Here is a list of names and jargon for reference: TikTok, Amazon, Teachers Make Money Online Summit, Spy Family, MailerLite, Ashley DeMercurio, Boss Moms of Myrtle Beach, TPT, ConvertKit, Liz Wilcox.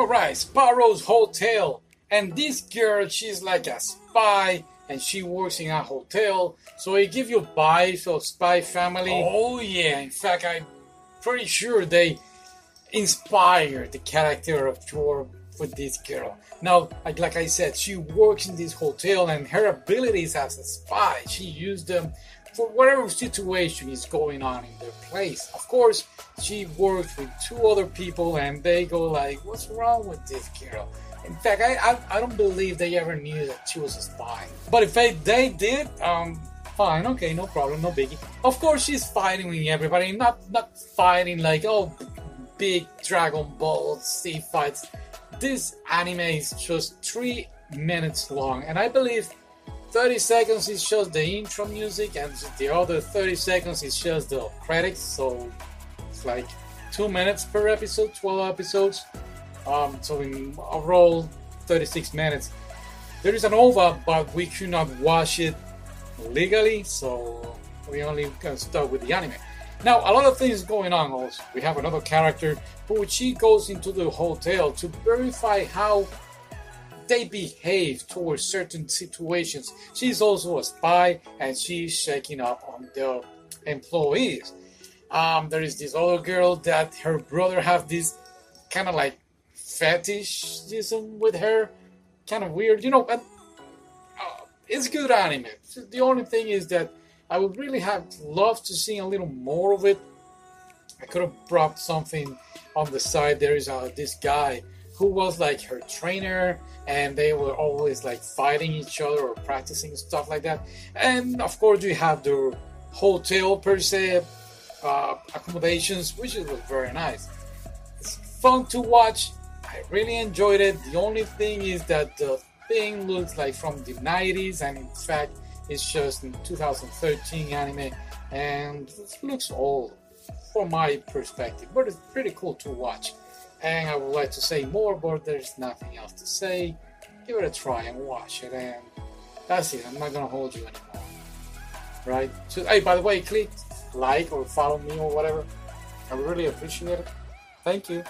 Caparized, Sparrow's hotel. And this girl, she's like a spy, and she works in a hotel. So it gives you vibes of Spy Family. Oh yeah, in fact, I'm pretty sure they inspired the character of Jorb with this girl. Now, like I said, she works in this hotel, and her abilities as a spy, she used them for whatever situation is going on in their place. Of course, she worked with two other people, and they go like, what's wrong with this girl? In fact, I don't believe they ever knew that she was a spy. But if they did, fine, okay, no problem, no biggie. Of course, she's fighting with everybody, not fighting like, oh, big Dragon Ball Z fights. This anime is just 3 minutes long, and I believe 30 seconds is just the intro music, and the other 30 seconds is just the credits, so it's like 2 minutes per episode, 12 episodes, so in overall 36 minutes. There is an OVA, but we could not watch it legally, so we only can start with the anime. Now, a lot of things going on also. We have another character who she goes into the hotel to verify how they behave towards certain situations. She's also a spy, and she's checking up on the employees. There is this other girl that her brother have this kind of like fetishism with her, kind of weird, you know. But it's good anime. The only thing is that I would really have loved to see a little more of it. I could have brought something on the side. There is this guy who was like her trainer, and they were always like fighting each other or practicing stuff like that. And of course you have the hotel per se accommodations, which was very nice. It's fun to watch. I really enjoyed it. The only thing is that the thing looks like from the 90s, and in fact it's just in 2013 anime, and it looks old from my perspective, but it's pretty cool to watch. And I would like to say more, but there's nothing else to say. Give it a try and watch it, and that's it. I'm not gonna hold you anymore, right? So, hey, by the way, click like or follow me or whatever. I really appreciate it. Thank you.